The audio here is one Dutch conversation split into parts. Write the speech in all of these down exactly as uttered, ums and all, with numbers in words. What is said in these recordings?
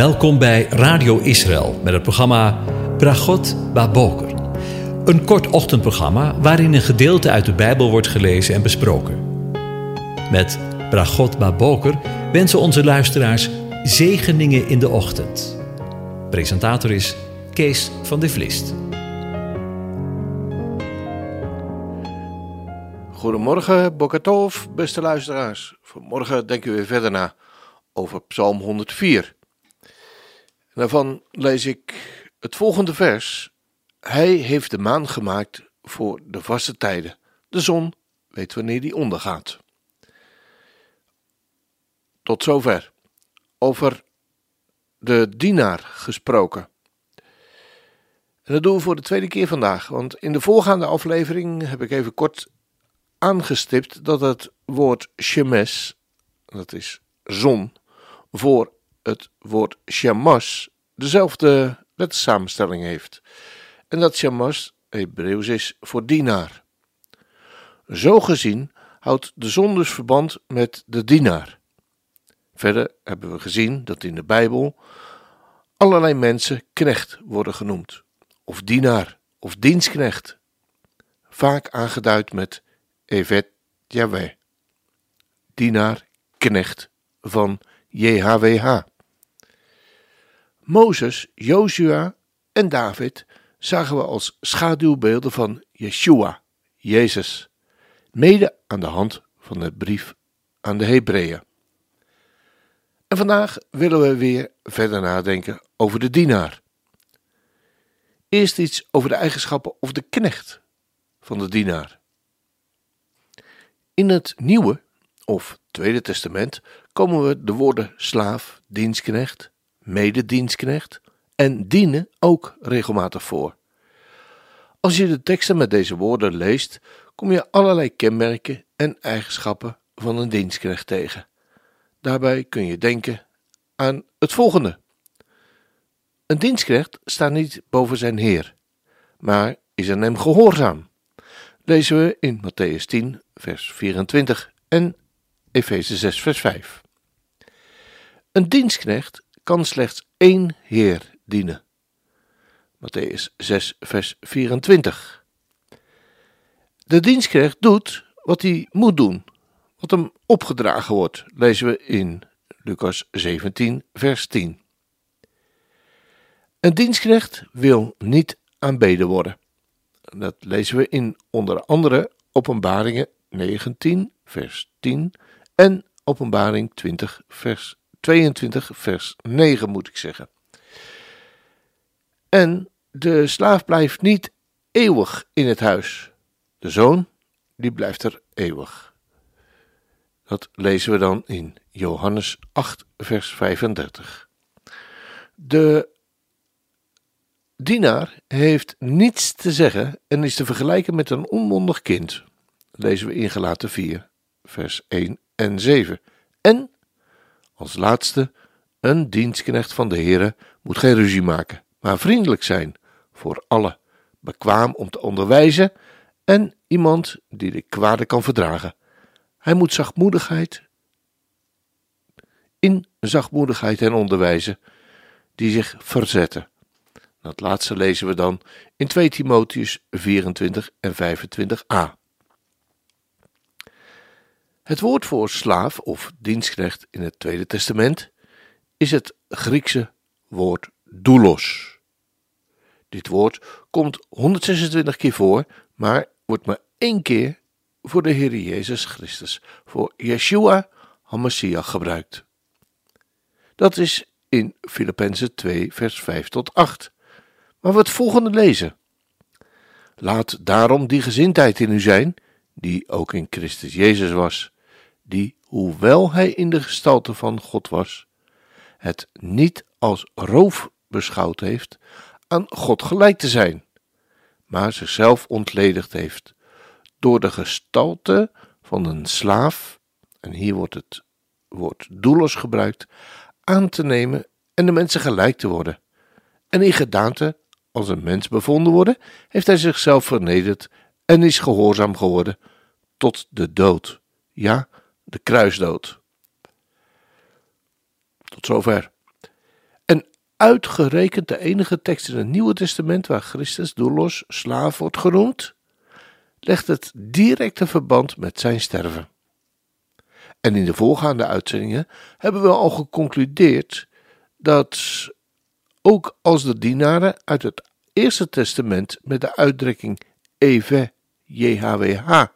Welkom bij Radio Israël met het programma Brachot Baboker. Een kort ochtendprogramma waarin een gedeelte uit de Bijbel wordt gelezen en besproken. Met Brachot Baboker wensen onze luisteraars zegeningen in de ochtend. Presentator is Kees van de Vlist. Goedemorgen, Bokatov, beste luisteraars. Vanmorgen denken we weer verder na over Psalm honderdvier. Daarvan lees ik het volgende vers. Hij heeft de maan gemaakt voor de vaste tijden. De zon weet wanneer die ondergaat. Tot zover. Over de dienaar gesproken. En dat doen we voor de tweede keer vandaag. Want in de voorgaande aflevering heb ik even kort aangestipt dat het woord Shemes, dat is zon, voor het woord Shemas dezelfde lettersamenstelling heeft. En dat Shemas Hebreeuws is voor dienaar. Zo gezien houdt de zon dus verband met de dienaar. Verder hebben we gezien dat in de Bijbel allerlei mensen knecht worden genoemd. Of dienaar, of dienstknecht. Vaak aangeduid met Eved Yahweh. Dienaar, knecht van J H W H. Mozes, Joshua en David zagen we als schaduwbeelden van Yeshua, Jezus, mede aan de hand van de brief aan de Hebreeën. En vandaag willen we weer verder nadenken over de dienaar. Eerst iets over de eigenschappen of de knecht van de dienaar. In het Nieuwe of Tweede Testament komen we de woorden slaaf, dienstknecht, mededienstknecht en dienen ook regelmatig voor. Als je de teksten met deze woorden leest, kom je allerlei kenmerken en eigenschappen van een dienstknecht tegen. Daarbij kun je denken aan het volgende. Een dienstknecht staat niet boven zijn heer, maar is aan hem gehoorzaam. Lezen we in Mattheüs tien vers vierentwintig en Efeze zes vers vijf. Een dienstknecht kan slechts één heer dienen. Mattheüs zes vers vierentwintig. De dienstknecht doet wat hij moet doen, wat hem opgedragen wordt, lezen we in Lucas zeventien vers tien. Een dienstknecht wil niet aanbeden worden. Dat lezen we in onder andere Openbaringen negentien vers tien en Openbaring twintig vers tweeëntwintig vers negen moet ik zeggen. En de slaaf blijft niet eeuwig in het huis. De zoon, die blijft er eeuwig. Dat lezen we dan in Johannes acht vers vijfendertig. De dienaar heeft niets te zeggen en is te vergelijken met een onmondig kind. Dat lezen we in Galaten vier vers één en zeven. En als laatste, een dienstknecht van de Heere moet geen ruzie maken, maar vriendelijk zijn voor allen, bekwaam om te onderwijzen en iemand die de kwade kan verdragen. Hij moet zachtmoedigheid, in zachtmoedigheid hen onderwijzen, die zich verzetten. Dat laatste lezen we dan in twee Timotheüs vierentwintig en vijfentwintig a. Het woord voor slaaf of dienstknecht in het Tweede Testament is het Griekse woord doulos. Dit woord komt honderdzesentwintig keer voor, maar wordt maar één keer voor de Heer Jezus Christus, voor Yeshua HaMashiach gebruikt. Dat is in Filippenzen twee vers vijf tot acht. Maar we het volgende lezen. Laat daarom die gezindheid in u zijn, die ook in Christus Jezus was, die, hoewel hij in de gestalte van God was, het niet als roof beschouwd heeft aan God gelijk te zijn, maar zichzelf ontledigd heeft door de gestalte van een slaaf, en hier wordt het woord doulos gebruikt, aan te nemen en de mensen gelijk te worden. En in gedaante, als een mens bevonden worden, heeft hij zichzelf vernederd en is gehoorzaam geworden tot de dood, ja, de kruisdood. Tot zover. En uitgerekend de enige tekst in het Nieuwe Testament waar Christus doulos slaaf wordt genoemd, legt het directe verband met zijn sterven. En in de voorgaande uitzendingen hebben we al geconcludeerd dat ook als de dienaren uit het Eerste Testament met de uitdrukking Eved Yahweh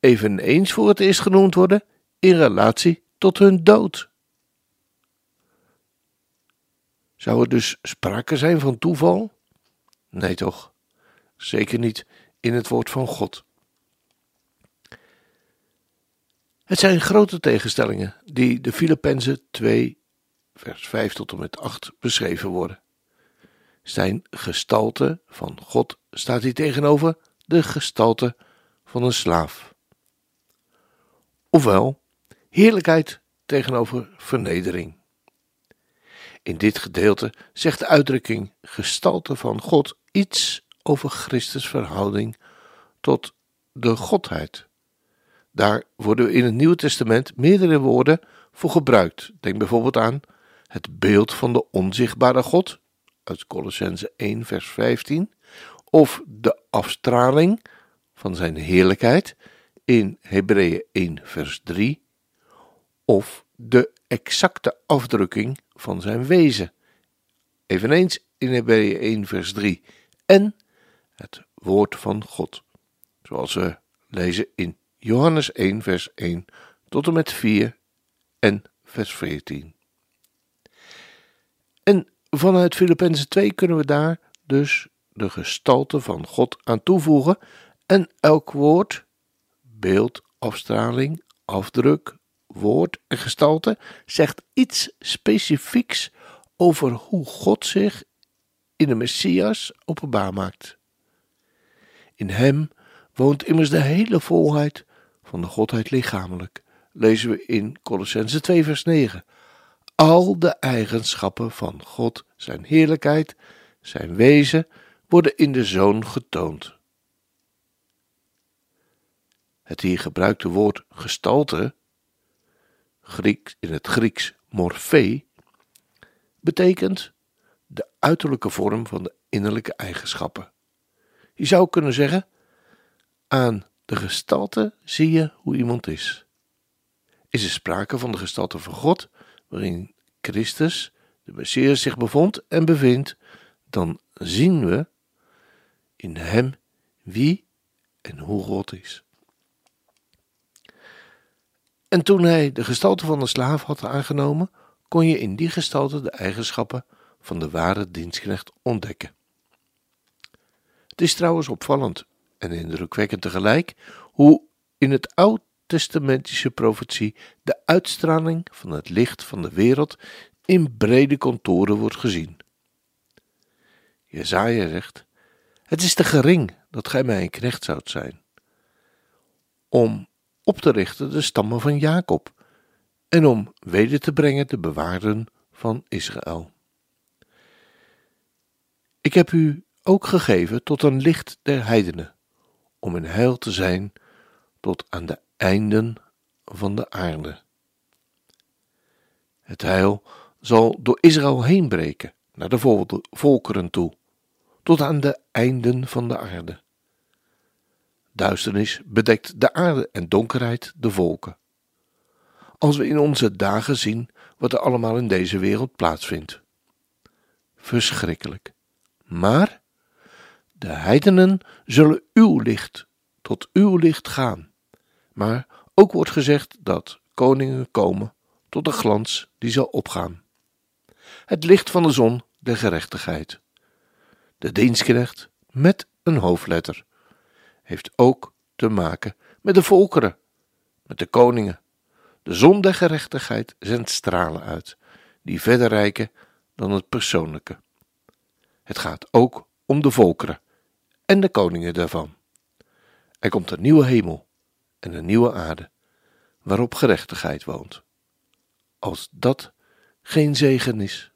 eveneens voor het eerst genoemd worden in relatie tot hun dood. Zou er dus sprake zijn van toeval? Nee toch, zeker niet in het woord van God. Het zijn grote tegenstellingen die de Filippenzen twee, vers vijf tot en met acht beschreven worden. Zijn gestalte van God staat hier tegenover de gestalte van een slaaf. Ofwel, heerlijkheid tegenover vernedering. In dit gedeelte zegt de uitdrukking gestalte van God iets over Christus' verhouding tot de Godheid. Daar worden in het Nieuwe Testament meerdere woorden voor gebruikt. Denk bijvoorbeeld aan het beeld van de onzichtbare God, uit Kolossenzen één vers vijftien, of de afstraling van zijn heerlijkheid in Hebreeën één vers drie, of de exacte afdrukking van zijn wezen, eveneens in Hebreeën één vers drie, en het woord van God, zoals we lezen in Johannes één vers één tot en met vier en vers veertien. En vanuit Filippenzen twee kunnen we daar dus de gestalte van God aan toevoegen en elk woord, beeld, afstraling, afdruk, woord en gestalte zegt iets specifieks over hoe God zich in de Messias openbaar maakt. In hem woont immers de hele volheid van de Godheid lichamelijk, lezen we in Kolossenzen twee vers negen. Al de eigenschappen van God, zijn heerlijkheid, zijn wezen, worden in de Zoon getoond. Het hier gebruikte woord gestalte, Griek, in het Grieks morfee, betekent de uiterlijke vorm van de innerlijke eigenschappen. Je zou kunnen zeggen, aan de gestalte zie je hoe iemand is. Is er sprake van de gestalte van God, waarin Christus, de Messias, zich bevond en bevindt, dan zien we in hem wie en hoe God is. En toen hij de gestalte van de slaaf had aangenomen, kon je in die gestalte de eigenschappen van de ware dienstknecht ontdekken. Het is trouwens opvallend en indrukwekkend tegelijk hoe in het Oude Testamentische profetie de uitstraling van het licht van de wereld in brede contouren wordt gezien. Jesaja zegt, het is te gering dat gij mij een knecht zoudt zijn, om op te richten de stammen van Jacob en om weder te brengen de bewaarden van Israël. Ik heb u ook gegeven tot een licht der heidenen, om een heil te zijn tot aan de einden van de aarde. Het heil zal door Israël heen breken, naar de volkeren toe, tot aan de einden van de aarde. Duisternis bedekt de aarde en donkerheid de volken. Als we in onze dagen zien wat er allemaal in deze wereld plaatsvindt. Verschrikkelijk. Maar de heidenen zullen uw licht, tot uw licht gaan. Maar ook wordt gezegd dat koningen komen tot de glans die zal opgaan. Het licht van de zon der gerechtigheid. De dienstknecht met een hoofdletter heeft ook te maken met de volkeren, met de koningen. De zon der gerechtigheid zendt stralen uit, die verder reiken dan het persoonlijke. Het gaat ook om de volkeren en de koningen daarvan. Er komt een nieuwe hemel en een nieuwe aarde, waarop gerechtigheid woont. Als dat geen zegen is.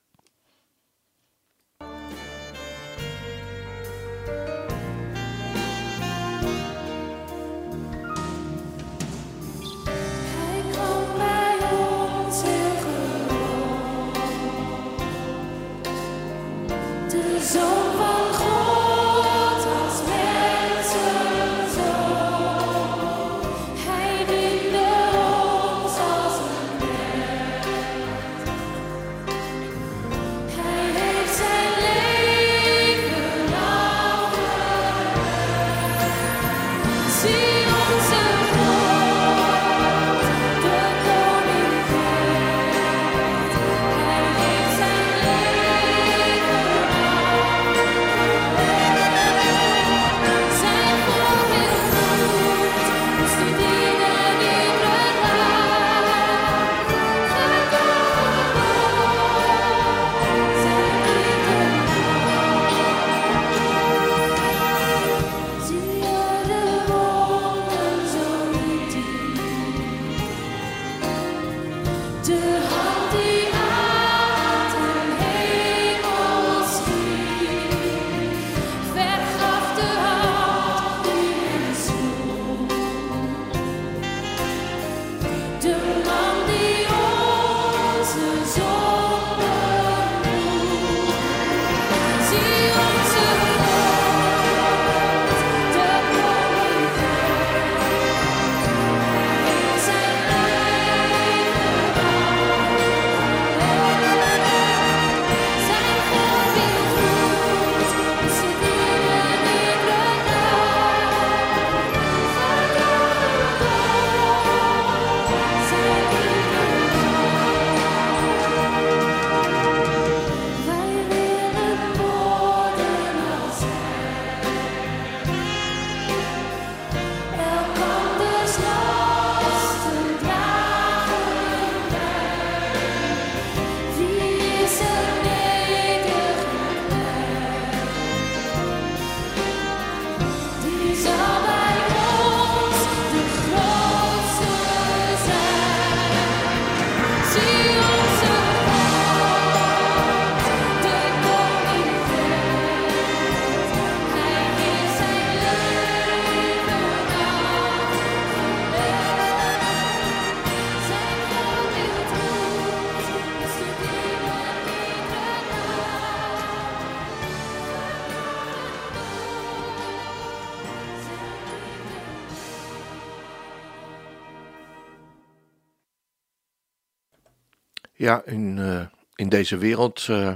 Ja, in, uh, in deze wereld, uh,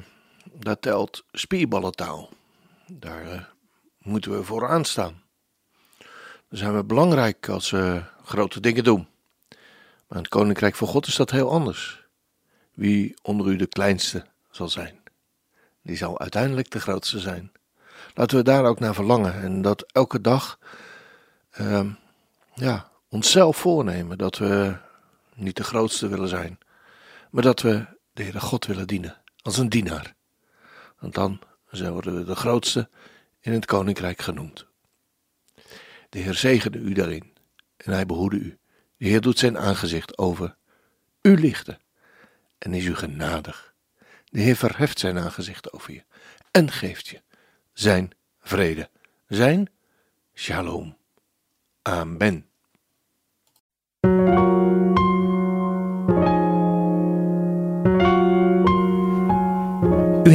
daar telt spierballentaal. Daar uh, moeten we vooraan staan. Dan zijn we belangrijk als we grote dingen doen. Maar in het Koninkrijk van God is dat heel anders. Wie onder u de kleinste zal zijn, die zal uiteindelijk de grootste zijn. Laten we daar ook naar verlangen en dat elke dag uh, ja, onszelf voornemen dat we niet de grootste willen zijn. Maar dat we de Heere God willen dienen, als een dienaar. Want dan worden we de grootste in het Koninkrijk genoemd. De Heer zegende u daarin en hij behoede u. De Heer doet zijn aangezicht over u lichten en is u genadig. De Heer verheft zijn aangezicht over je en geeft je zijn vrede, zijn shalom. Amen. U